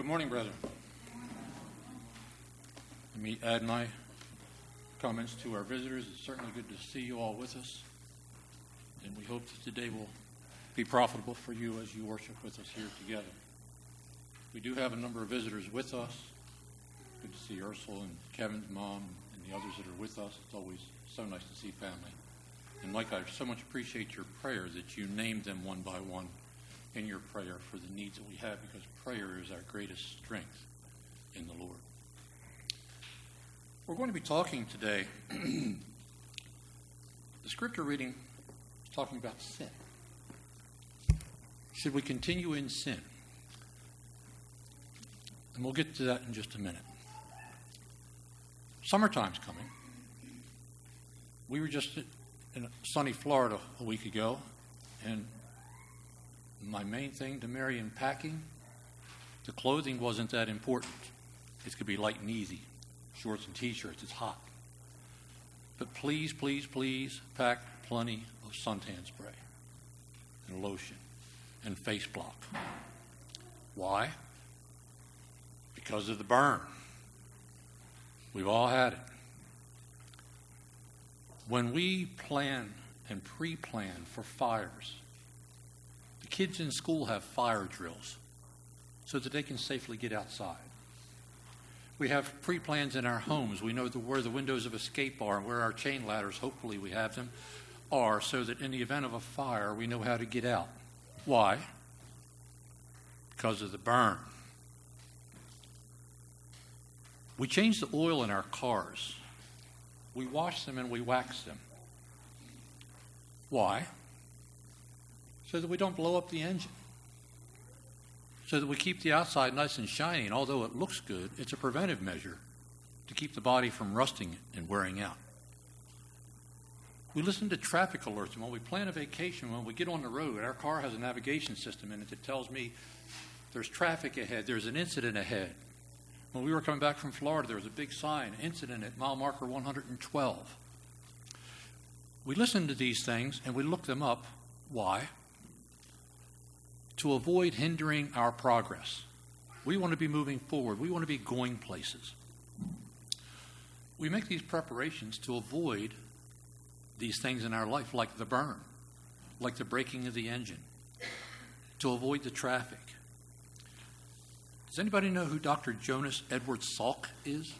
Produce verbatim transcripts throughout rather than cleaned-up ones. Good morning, brethren. Let me add my comments to our visitors. It's certainly good to see you all with us, and we hope that today will be profitable for you as you worship with us here together. We do have a number of visitors with us. Good to see Ursula and Kevin's mom and the others that are with us. It's always so nice to see family. And Mike, I so much appreciate your prayer that you named them one by one in your prayer for the needs that we have, because prayer is our greatest strength in the Lord. We're going to be talking today, the scripture reading is talking about sin. Should we continue in sin? And we'll get to that in just a minute. Summertime's coming. We were just in sunny Florida a week ago, and my main thing to Mary in packing, the clothing wasn't that important. It could be light and easy, shorts and t-shirts, it's hot. But please, please, please pack plenty of suntan spray and lotion and face block. Why? Because of the burn. We've all had it. When we plan and pre-plan for fires, the kids in school have fire drills so that they can safely get outside. We have pre-plans in our homes. We know the, where the windows of escape are and where our chain ladders, hopefully we have them, are so that in the event of a fire, we know how to get out. Why? Because of the burn. We change the oil in our cars. We wash them and we wax them. Why? So that we don't blow up the engine. So that we keep the outside nice and shiny, and although it looks good, it's a preventive measure to keep the body from rusting and wearing out. We listen to traffic alerts, and when we plan a vacation, when we get on the road, our car has a navigation system in it that tells me there's traffic ahead, there's an incident ahead. When we were coming back from Florida, there was a big sign, incident at mile marker one hundred twelve. We listen to these things, and we look them up. Why? To avoid hindering our progress. We want to be moving forward. We want to be going places. We make these preparations to avoid these things in our life, like the burn, like the braking of the engine, to avoid the traffic. Does anybody know who Doctor Jonas Edward Salk is?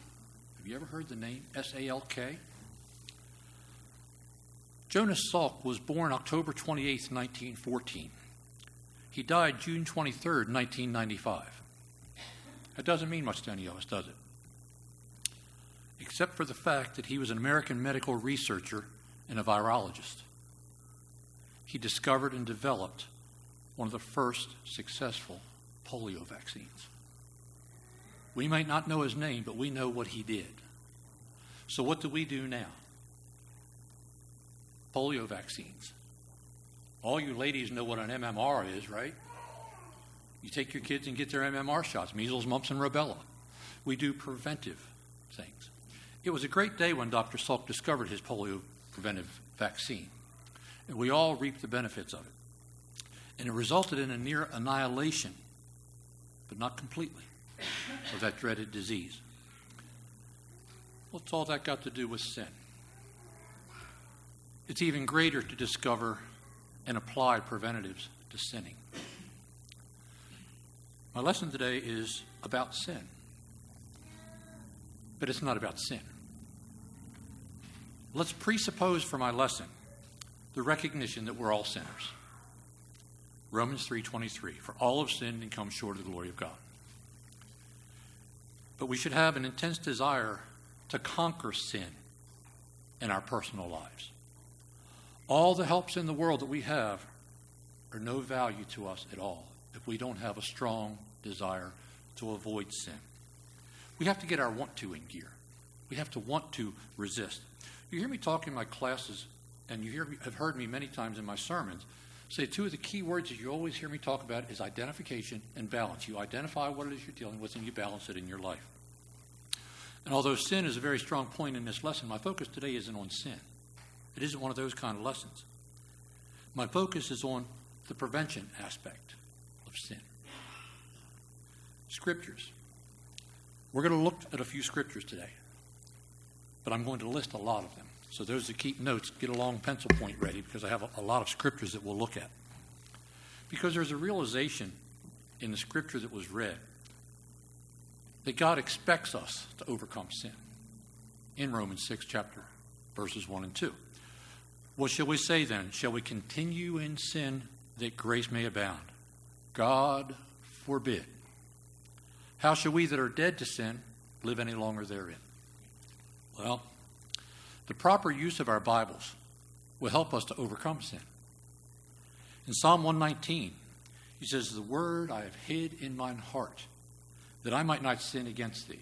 Have you ever heard the name S A L K? Jonas Salk was born October twenty-eighth, nineteen fourteen. He died June twenty-third, nineteen ninety-five. That doesn't mean much to any of us, does it? Except for the fact that he was an American medical researcher and a virologist. He discovered and developed one of the first successful polio vaccines. We might not know his name, but we know what he did. So what do we do now? Polio vaccines. All you ladies know what an M M R is, right? You take your kids and get their M M R shots, measles, mumps, and rubella. We do preventive things. It was a great day when Doctor Salk discovered his polio preventive vaccine, and we all reaped the benefits of it. And it resulted in a near annihilation, but not completely, of that dreaded disease. What's all that got to do with sin? It's even greater to discover and apply preventatives to sinning. My lesson today is about sin, but it's not about sin. Let's presuppose for my lesson the recognition that we're all sinners. Romans three twenty-three, for all have sinned and come short of the glory of God. But we should have an intense desire to conquer sin in our personal lives. All the helps in the world that we have are no value to us at all if we don't have a strong desire to avoid sin. We have to get our want to in gear. We have to want to resist. You hear me talk in my classes, and you hear me, have heard me many times in my sermons, say two of the key words that you always hear me talk about is identification and balance. You identify what it is you're dealing with, and you balance it in your life. And although sin is a very strong point in this lesson, my focus today isn't on sin. It isn't one of those kind of lessons. My focus is on the prevention aspect of sin. scriptures. We're going to look at a few scriptures today, but I'm going to list a lot of them. So those that keep notes, get a long pencil point ready, because I have a, a lot of scriptures that we'll look at. Because there's a realization in the scripture that was read that God expects us to overcome sin in Romans six, chapter verses one and two. What shall we say then? Shall we continue in sin that grace may abound? God forbid. How shall we that are dead to sin live any longer therein? Well, the proper use of our Bibles will help us to overcome sin. In Psalm one nineteen, he says, "The word I have hid in mine heart, that I might not sin against thee."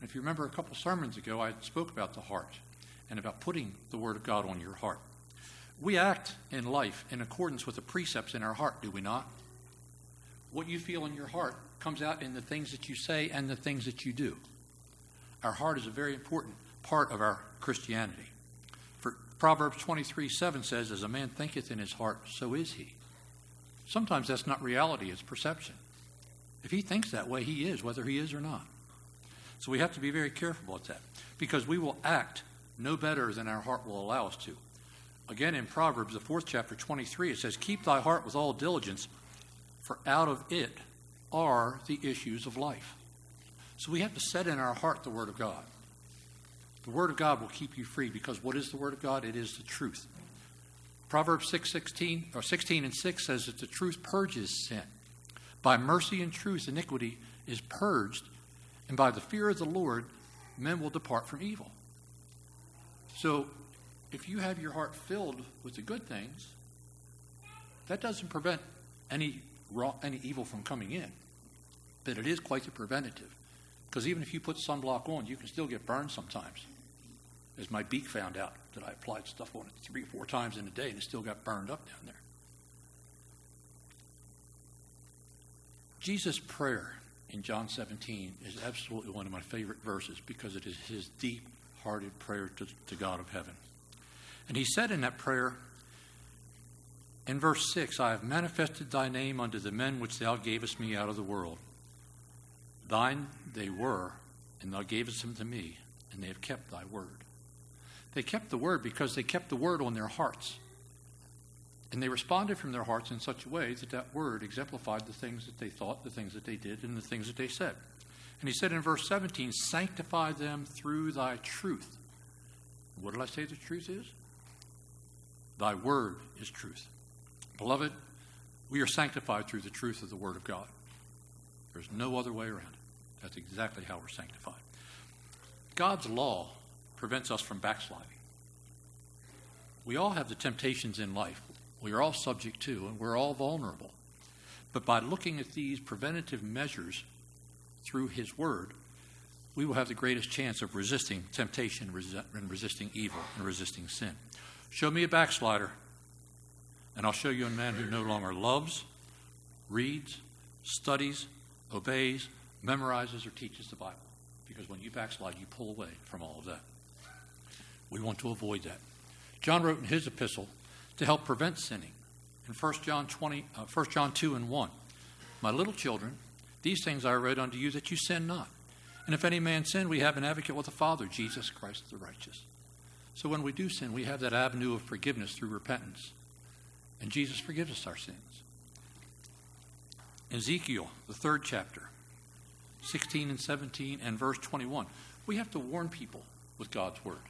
And if you remember a couple sermons ago, I spoke about the heart and about putting the word of God on your heart. We act in life in accordance with the precepts in our heart, do we not? What you feel in your heart comes out in the things that you say and the things that you do. Our heart is a very important part of our Christianity. For Proverbs twenty-three seven says, "As a man thinketh in his heart, so is he." Sometimes that's not reality, it's perception. If he thinks that way, he is, whether he is or not. So we have to be very careful about that, because we will act no better than our heart will allow us to. Again, in Proverbs, the fourth chapter, twenty-three, it says, "Keep thy heart with all diligence, for out of it are the issues of life." So we have to set in our heart the Word of God. The Word of God will keep you free, because what is the Word of God? It is the truth. Proverbs six sixteen or sixteen and six says that the truth purges sin. By mercy and truth, iniquity is purged, and by the fear of the Lord, men will depart from evil. So if you have your heart filled with the good things, that doesn't prevent any raw, any evil from coming in, but it is quite the preventative. Because even if you put sunblock on, you can still get burned sometimes. As my beak found out, that I applied stuff on it three or four times in a day and it still got burned up down there. Jesus' prayer in John seventeen is absolutely one of my favorite verses, because it is his deep-hearted prayer to, to God of heaven. And he said in that prayer, in verse six, "I have manifested thy name unto the men which thou gavest me out of the world. Thine they were, and thou gavest them to me, and they have kept thy word." They kept the word because they kept the word on their hearts. And they responded from their hearts in such a way that that word exemplified the things that they thought, the things that they did, and the things that they said. And he said in verse seventeen, "Sanctify them through thy truth." What did I say the truth is? Thy word is truth. Beloved, we are sanctified through the truth of the word of God. There's no other way around it. That's exactly how we're sanctified. God's law prevents us from backsliding. We all have the temptations in life. We are all subject to, and we're all vulnerable. But by looking at these preventative measures through his word, we will have the greatest chance of resisting temptation and resisting evil and resisting sin. Show me a backslider, and I'll show you a man who no longer loves, reads, studies, obeys, memorizes, or teaches the Bible. Because when you backslide, you pull away from all of that. We want to avoid that. John wrote in his epistle to help prevent sinning. In First John, twenty, uh, First John two and one, "My little children, these things I wrote unto you that you sin not. And if any man sin, we have an advocate with the Father, Jesus Christ the righteous." So when we do sin, we have that avenue of forgiveness through repentance. And Jesus forgives us our sins. Ezekiel, the third chapter, sixteen and seventeen and verse twenty-one. We have to warn people with God's word.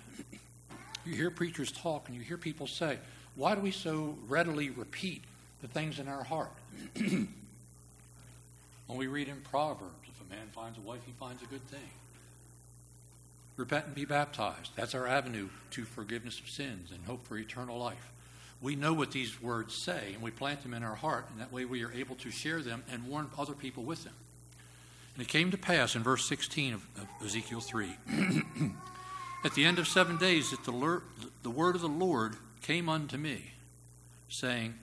You hear preachers talk and you hear people say, "Why do we so readily repeat the things in our heart?" When we read in Proverbs, if a man finds a wife, he finds a good thing. Repent and be baptized. That's our avenue to forgiveness of sins and hope for eternal life. We know what these words say, and we plant them in our heart, and that way we are able to share them and warn other people with them. And it came to pass in verse sixteen of, of Ezekiel three, "At the end of seven days that the, Lord, the word of the Lord came unto me, saying,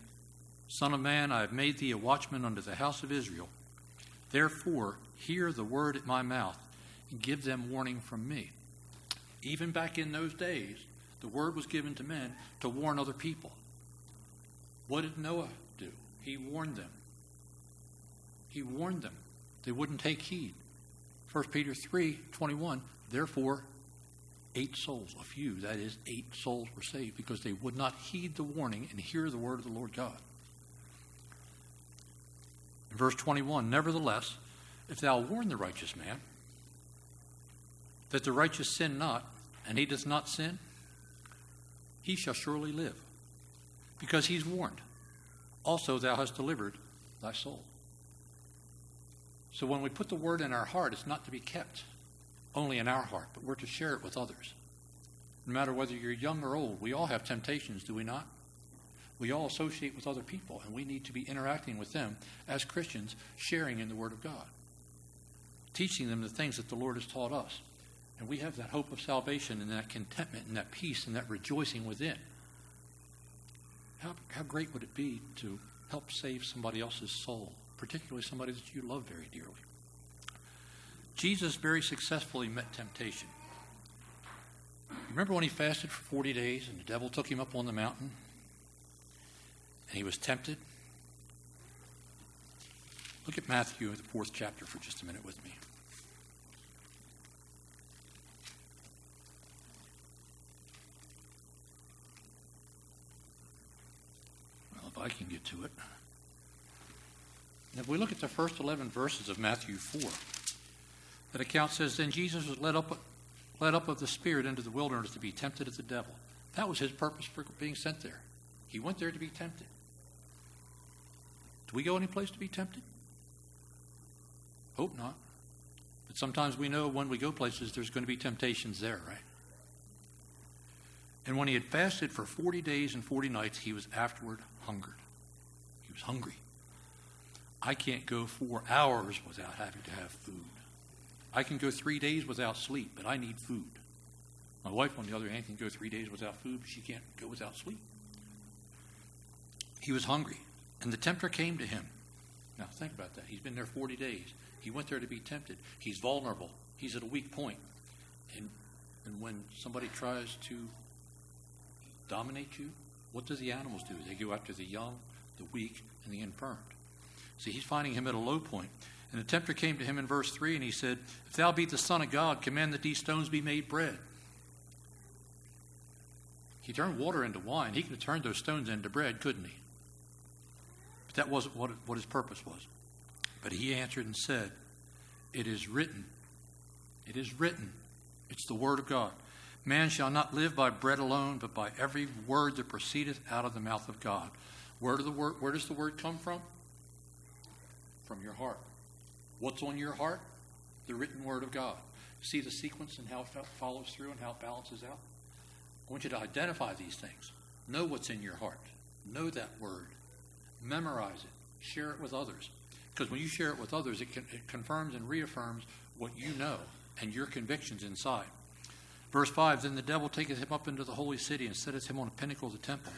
Son of man, I have made thee a watchman unto the house of Israel. Therefore hear the word at my mouth, and give them warning from me." Even back in those days, the word was given to men to warn other people. What did Noah do? He warned them. He warned them They wouldn't take heed. First Peter three twenty-one, therefore, eight souls, a few, that is, eight souls were saved because they would not heed the warning and hear the word of the Lord God. In verse twenty-one, nevertheless, if thou warn the righteous man that the righteous sin not, and he does not sin, he shall surely live, because he's warned. Also thou hast delivered thy soul. So when we put the word in our heart, it's not to be kept only in our heart, but we're to share it with others. No matter whether you're young or old, we all have temptations, do we not? We all associate with other people, and we need to be interacting with them as Christians, sharing in the Word of God, teaching them the things that the Lord has taught us. And we have that hope of salvation and that contentment and that peace and that rejoicing within. How, how great would it be to help save somebody else's soul, particularly somebody that you love very dearly? Jesus very successfully met temptation. Remember when he fasted for forty days and the devil took him up on the mountain and he was tempted? Look at Matthew, the fourth chapter, for just a minute with me. Well, if I can get to it. And if we look at the first eleven verses of Matthew four, that account says, then Jesus was led up, led up of the Spirit into the wilderness to be tempted of the devil. That was his purpose for being sent there. He went there to be tempted. Do we go anyplace to be tempted? Hope not. But sometimes we know when we go places, there's going to be temptations there, right? And when he had fasted for forty days and forty nights, he was afterward hungered. He was hungry. I can't go four hours without having to have food. I can go three days without sleep, but I need food. My wife, on the other hand, can go three days without food, but she can't go without sleep. He was hungry, and the tempter came to him. Now, think about that. He's been there forty days. He went there to be tempted. He's vulnerable. He's at a weak point. And, and when somebody tries to dominate you, what do the animals do? They go after the young, the weak, and the infirmed. See, he's finding him at a low point. And the tempter came to him in verse three, and he said, if thou be the Son of God, command that these stones be made bread. He turned water into wine. He could have turned those stones into bread, couldn't he? But that wasn't what, what his purpose was. But he answered and said, it is written. It is written. It's the word of God. Man shall not live by bread alone, but by every word that proceedeth out of the mouth of God. Where, do the word, where does the word come from? From your heart. What's on your heart? The written word of God. See the sequence and how it follows through and how it balances out? I want you to identify these things. Know what's in your heart. Know that word. Memorize it. Share it with others. Because when you share it with others, it, can, it confirms and reaffirms what you know and your convictions inside. Verse five, then the devil taketh him up into the holy city and setteth him on the pinnacle of the temple,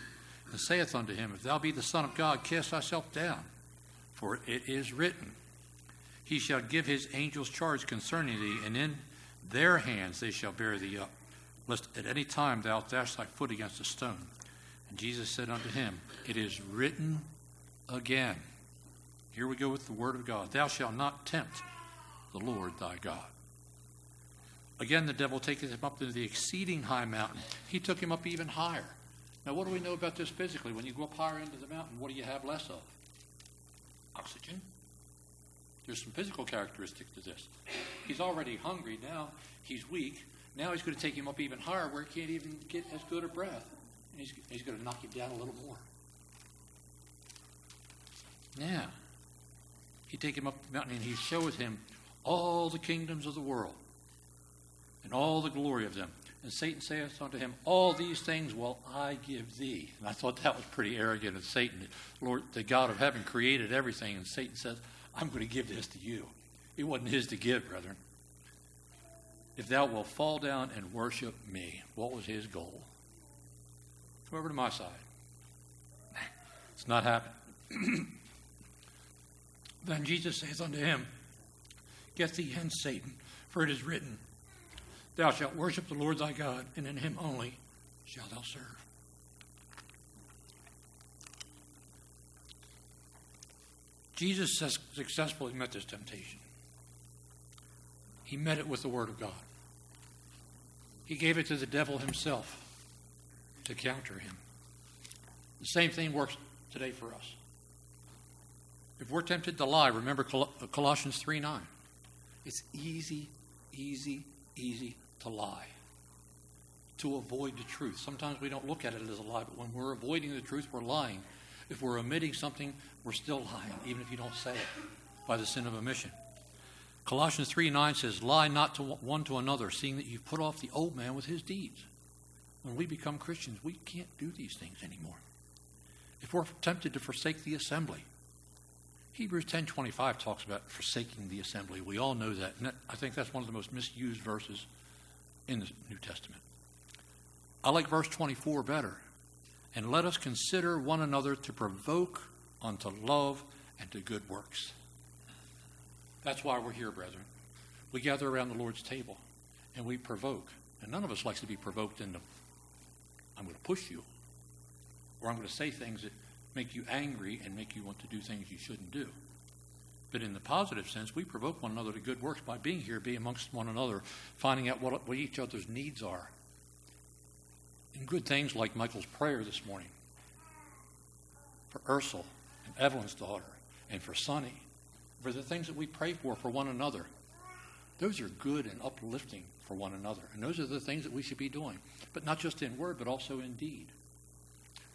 and saith unto him, if thou be the Son of God, cast thyself down, for it is written, he shall give his angels charge concerning thee, and in their hands they shall bear thee up, lest at any time thou dash thy foot against a stone. And Jesus said unto him, it is written again. Here we go with the word of God. Thou shalt not tempt the Lord thy God. Again, the devil taketh him up into the exceeding high mountain. He took him up even higher. Now, what do we know about this physically? When you go up higher into the mountain, what do you have less of? Oxygen. There's some physical characteristics to this. He's already hungry now. He's weak. Now he's going to take him up even higher where he can't even get as good a breath. And he's, he's going to knock him down a little more. Now, he take him up the mountain and he showeth him all the kingdoms of the world and all the glory of them. And Satan saith unto him, all these things will I give thee. And I thought that was pretty arrogant of Satan. Lord, the God of heaven created everything, and Satan says, I'm going to give this to you. It wasn't his to give, brethren. If thou wilt fall down and worship me. What was his goal? Come over to my side. It's not happening. Then Jesus saith unto him, get thee hence, Satan, for it is written, thou shalt worship the Lord thy God, and in him only shalt thou serve. Jesus successfully met this temptation. He met it with the Word of God. He gave it to the devil himself to counter him. The same thing works today for us. If we're tempted to lie, remember Col- Colossians three nine. It's easy, easy, easy to lie, to avoid the truth. Sometimes we don't look at it as a lie, but when we're avoiding the truth, we're lying. If we're omitting something, we're still lying, even if you don't say it, by the sin of omission. Colossians three nine says, lie not to one to another, seeing that you've put off the old man with his deeds. When we become Christians, we can't do these things anymore. If we're tempted to forsake the assembly, Hebrews ten twenty-five talks about forsaking the assembly. We all know that, and that, I think that's one of the most misused verses in the New Testament. I like verse twenty-four better. And let us consider one another to provoke unto love and to good works. That's why we're here, brethren. We gather around the Lord's table and we provoke. And none of us likes to be provoked into, I'm going to push you, or I'm going to say things that make you angry and make you want to do things you shouldn't do. But in the positive sense, we provoke one another to good works by being here, being amongst one another, finding out what, what each other's needs are. And good things like Michael's prayer this morning for Ursel and Evelyn's daughter and for Sonny, for the things that we pray for for one another. Those are good and uplifting for one another. And those are the things that we should be doing, but not just in word, but also in deed.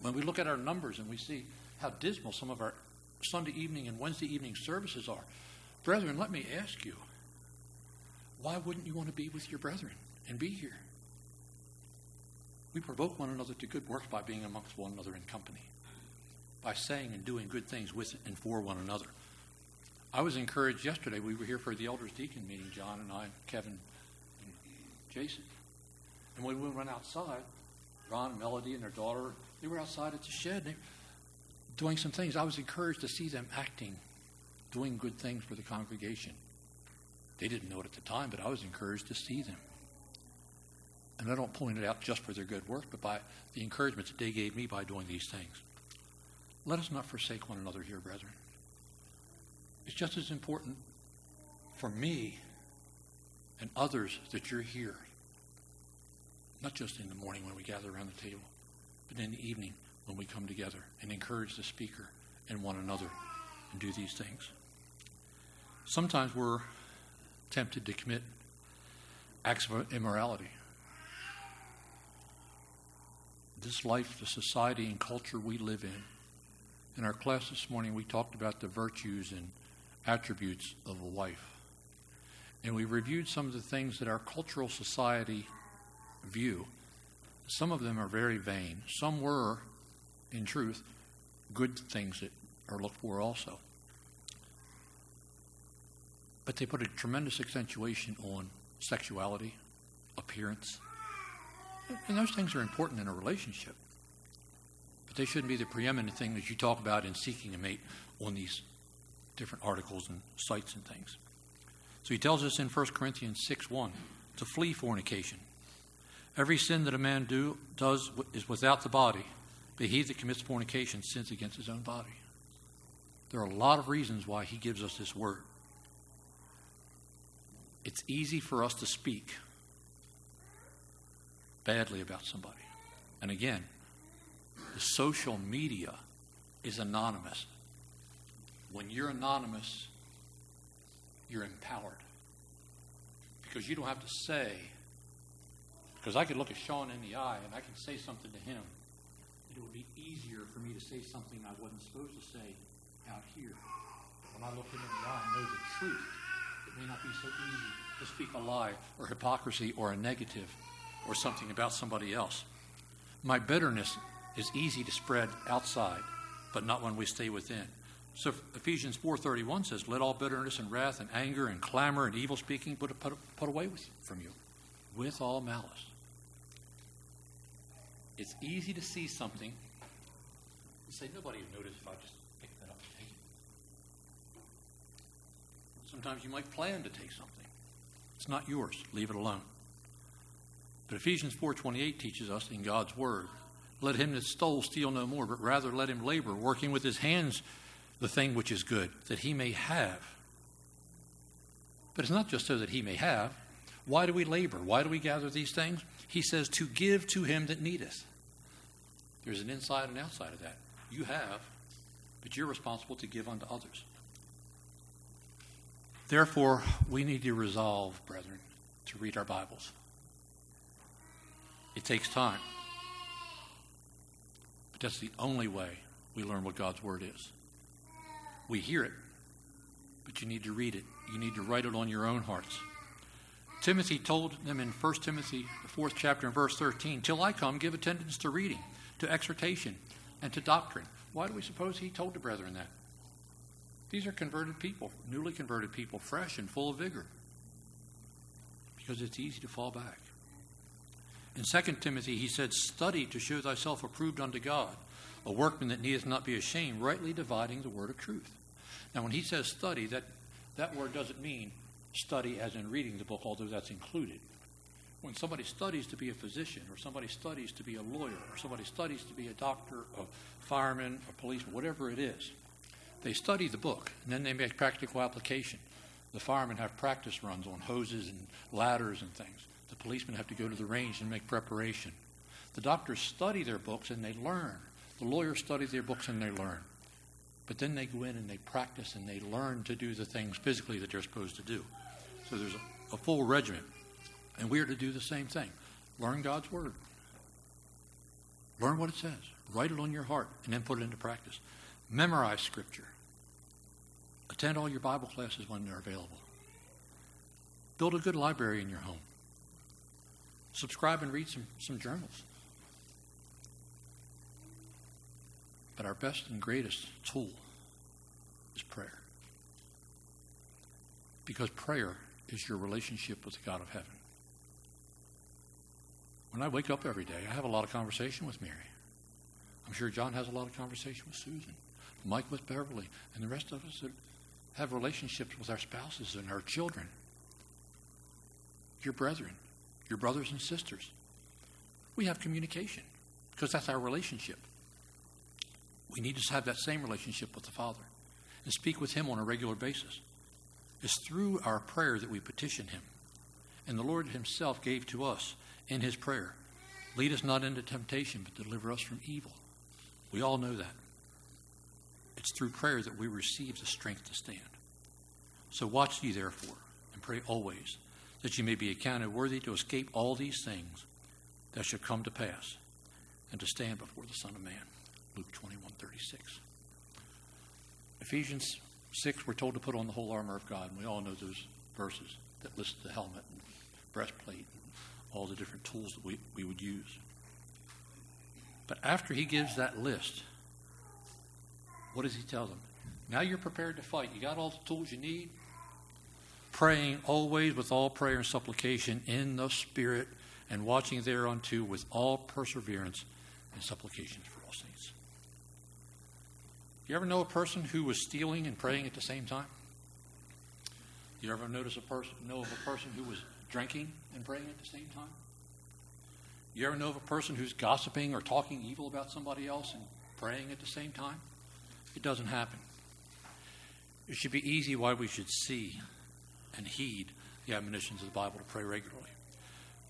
When we look at our numbers and we see how dismal some of our Sunday evening and Wednesday evening services are, brethren, let me ask you, why wouldn't you want to be with your brethren and be here? We provoke one another to good works by being amongst one another in company, by saying and doing good things with and for one another. I was encouraged yesterday. We were here for the elders' deacon meeting, John and I, Kevin and Jason. And when we went outside, Ron and Melody and their daughter, they were outside at the shed they were doing some things. I was encouraged to see them acting, doing good things for the congregation. They didn't know it at the time, but I was encouraged to see them. And I don't point it out just for their good work, but by the encouragement that they gave me by doing these things. Let us not forsake one another here, brethren. It's just as important for me and others that you're here. Not just in the morning when we gather around the table, but in the evening when we come together and encourage the speaker and one another and do these things. Sometimes we're tempted to commit acts of immorality. This life, the society and culture we live in. In our class this morning, we talked about the virtues and attributes of a wife. And we reviewed some of the things that our cultural society view. Some of them are very vain. Some were, in truth, good things that are looked for also. But they put a tremendous accentuation on sexuality, appearance. And those things are important in a relationship. But they shouldn't be the preeminent thing that you talk about in seeking a mate on these different articles and sites and things. So he tells us in First Corinthians six one to flee fornication. Every sin that a man do does is without the body, but he that commits fornication sins against his own body. There are a lot of reasons why he gives us this word. It's easy for us to speak badly about somebody. And again, the social media is anonymous. When you're anonymous, you're empowered. Because you don't have to say, because I could look at Sean in the eye and I can say something to him. It would be easier for me to say something I wasn't supposed to say out here. But when I look him in the eye and know the truth, it may not be so easy to speak a lie or hypocrisy or a negative or something about somebody else. My bitterness is easy to spread outside, but not when we stay within. So Ephesians four thirty-one says, let all bitterness and wrath and anger and clamor and evil speaking put, put, put away with, from you, with all malice. It's easy to see something and say, nobody would notice if I just pick that up and take it. Sometimes you might plan to take something. It's not yours. Leave it alone. But Ephesians four twenty-eight teaches us in God's word, let him that stole steal no more, but rather let him labor, working with his hands the thing which is good, that he may have But it's not just so that he may have. Why do we labor? Why do we gather these things? He says, to give to him that needeth. There's an inside and outside of that. You have, but you're responsible to give unto others. Therefore, we need to resolve, brethren, to read our Bibles. It takes time. But that's the only way we learn what God's Word is. We hear it, but you need to read it. You need to write it on your own hearts. Timothy told them in First Timothy, the fourth chapter and verse thirteen, till I come, give attendance to reading, to exhortation, and to doctrine. Why do we suppose he told the brethren that? These are converted people, newly converted people, fresh and full of vigor. Because it's easy to fall back. In Second Timothy, he said, study to show thyself approved unto God, a workman that needeth not be ashamed, rightly dividing the word of truth. Now, when he says study, that, that word doesn't mean study as in reading the book, although that's included. When somebody studies to be a physician, or somebody studies to be a lawyer, or somebody studies to be a doctor, a fireman, a policeman, whatever it is, they study the book, and then they make practical application. The firemen have practice runs on hoses and ladders and things. The policemen have to go to the range and make preparation. The doctors study their books and they learn. The lawyers study their books and they learn. But then they go in and they practice and they learn to do the things physically that they're supposed to do. So there's a, a full regimen. And we are to do the same thing. Learn God's Word. Learn what it says. Write it on your heart and then put it into practice. Memorize Scripture. Attend all your Bible classes when they're available. Build a good library in your home. Subscribe and read some, some journals. But our best and greatest tool is prayer. Because prayer is your relationship with the God of heaven. When I wake up every day, I have a lot of conversation with Mary. I'm sure John has a lot of conversation with Susan, Mike with Beverly, and the rest of us that have relationships with our spouses and our children, your brethren, your brothers and sisters. We have communication because that's our relationship. We need to have that same relationship with the Father and speak with Him on a regular basis. It's through our prayer that we petition Him. And the Lord Himself gave to us in His prayer, lead us not into temptation, but deliver us from evil. We all know that. It's through prayer that we receive the strength to stand. So watch ye therefore, and pray always, that ye may be accounted worthy to escape all these things that shall come to pass, and to stand before the Son of Man. Luke twenty-one thirty-six. Ephesians six, we're told to put on the whole armor of God, and we all know those verses that list the helmet and breastplate and all the different tools that we, we would use. But after he gives that list, what does he tell them? Now you're prepared to fight. You got all the tools you need. Praying always with all prayer and supplication in the Spirit, and watching thereunto with all perseverance and supplications for all saints. You ever know a person who was stealing and praying at the same time? You ever notice a person know of a person who was drinking and praying at the same time? You ever know of a person who's gossiping or talking evil about somebody else and praying at the same time? It doesn't happen. It should be easy why we should see and heed the admonitions of the Bible to pray regularly.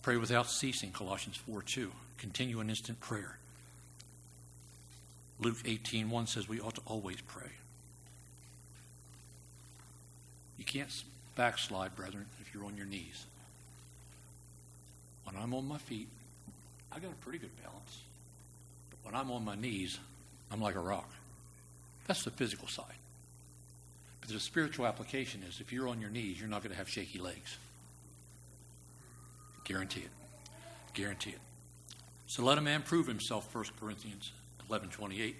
Pray without ceasing, Colossians four two. Continue in instant prayer. Luke eighteen one says we ought to always pray. You can't backslide, brethren, if you're on your knees. When I'm on my feet, I got a pretty good balance. But when I'm on my knees, I'm like a rock. That's the physical side. But the spiritual application is if you're on your knees, you're not going to have shaky legs. Guarantee it. Guarantee it. So let a man prove himself, First Corinthians eleven twenty-eight.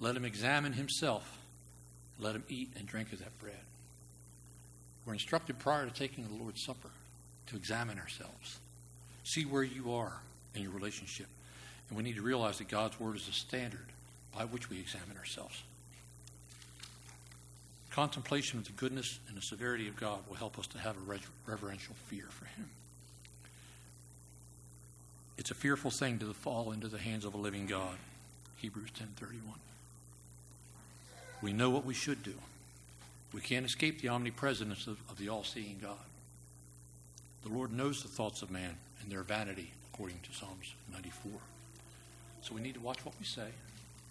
Let him examine himself. Let him eat and drink of that bread. We're instructed prior to taking the Lord's Supper to examine ourselves. See where you are in your relationship. And we need to realize that God's Word is the standard by which we examine ourselves. Contemplation of the goodness and the severity of God will help us to have a reverential fear for Him. It's a fearful thing to fall into the hands of a living God. Hebrews ten thirty-one. We know what we should do, We can't escape the omnipresence of, of the all-seeing God. The Lord knows the thoughts of man and their vanity, according to Psalms ninety-four. So we need to watch what we say,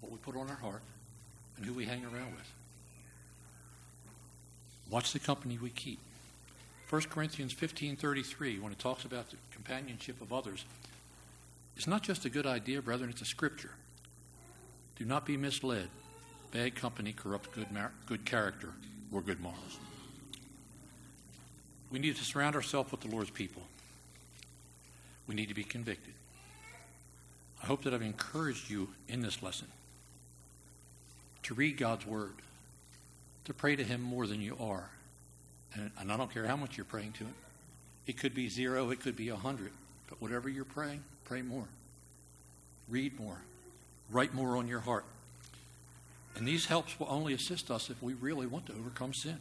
what we put on our heart, and who we hang around with. Watch the company we keep. First Corinthians fifteen thirty-three, when it talks about the companionship of others, it's not just a good idea, brethren, it's a scripture. Do not be misled. Bad company corrupts good, mar- good character or good morals. We need to surround ourselves with the Lord's people. We need to be convicted. I hope that I've encouraged you in this lesson to read God's word, to pray to him more than you are. And, and I don't care how much you're praying to him. It could be zero, it could be a hundred. But whatever you're praying, pray more. Read more. Write more on your heart. And these helps will only assist us if we really want to overcome sin.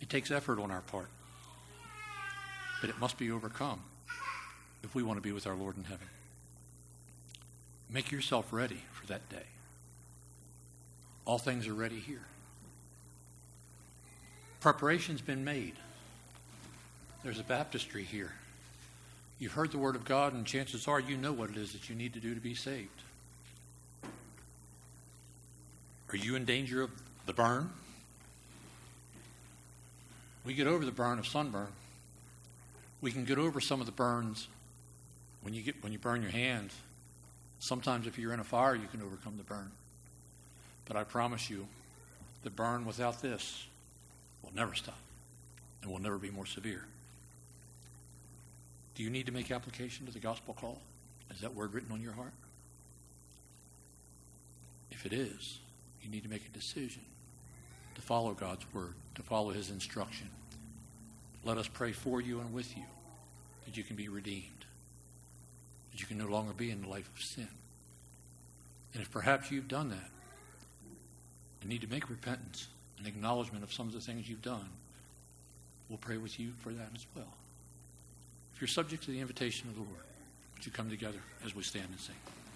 It takes effort on our part, but it must be overcome if we want to be with our Lord in heaven. Make yourself ready for that day. All things are ready here. Preparation's been made. There's a baptistry here. You've heard the word of God, and chances are you know what it is that you need to do to be saved. Are you in danger of the burn? We get over the burn of sunburn. We can get over some of the burns when you get when you burn your hands. Sometimes if you're in a fire, you can overcome the burn. But I promise you, the burn without this will never stop and will never be more severe. Do you need to make application to the gospel call? Is that word written on your heart? If it is, you need to make a decision to follow God's word, to follow his instruction. Let us pray for you and with you that you can be redeemed, that you can no longer be in the life of sin. And if perhaps you've done that, you need to make repentance and acknowledgement of some of the things you've done. We'll pray with you for that as well. If you're subject to the invitation of the Lord, would you come together as we stand and sing?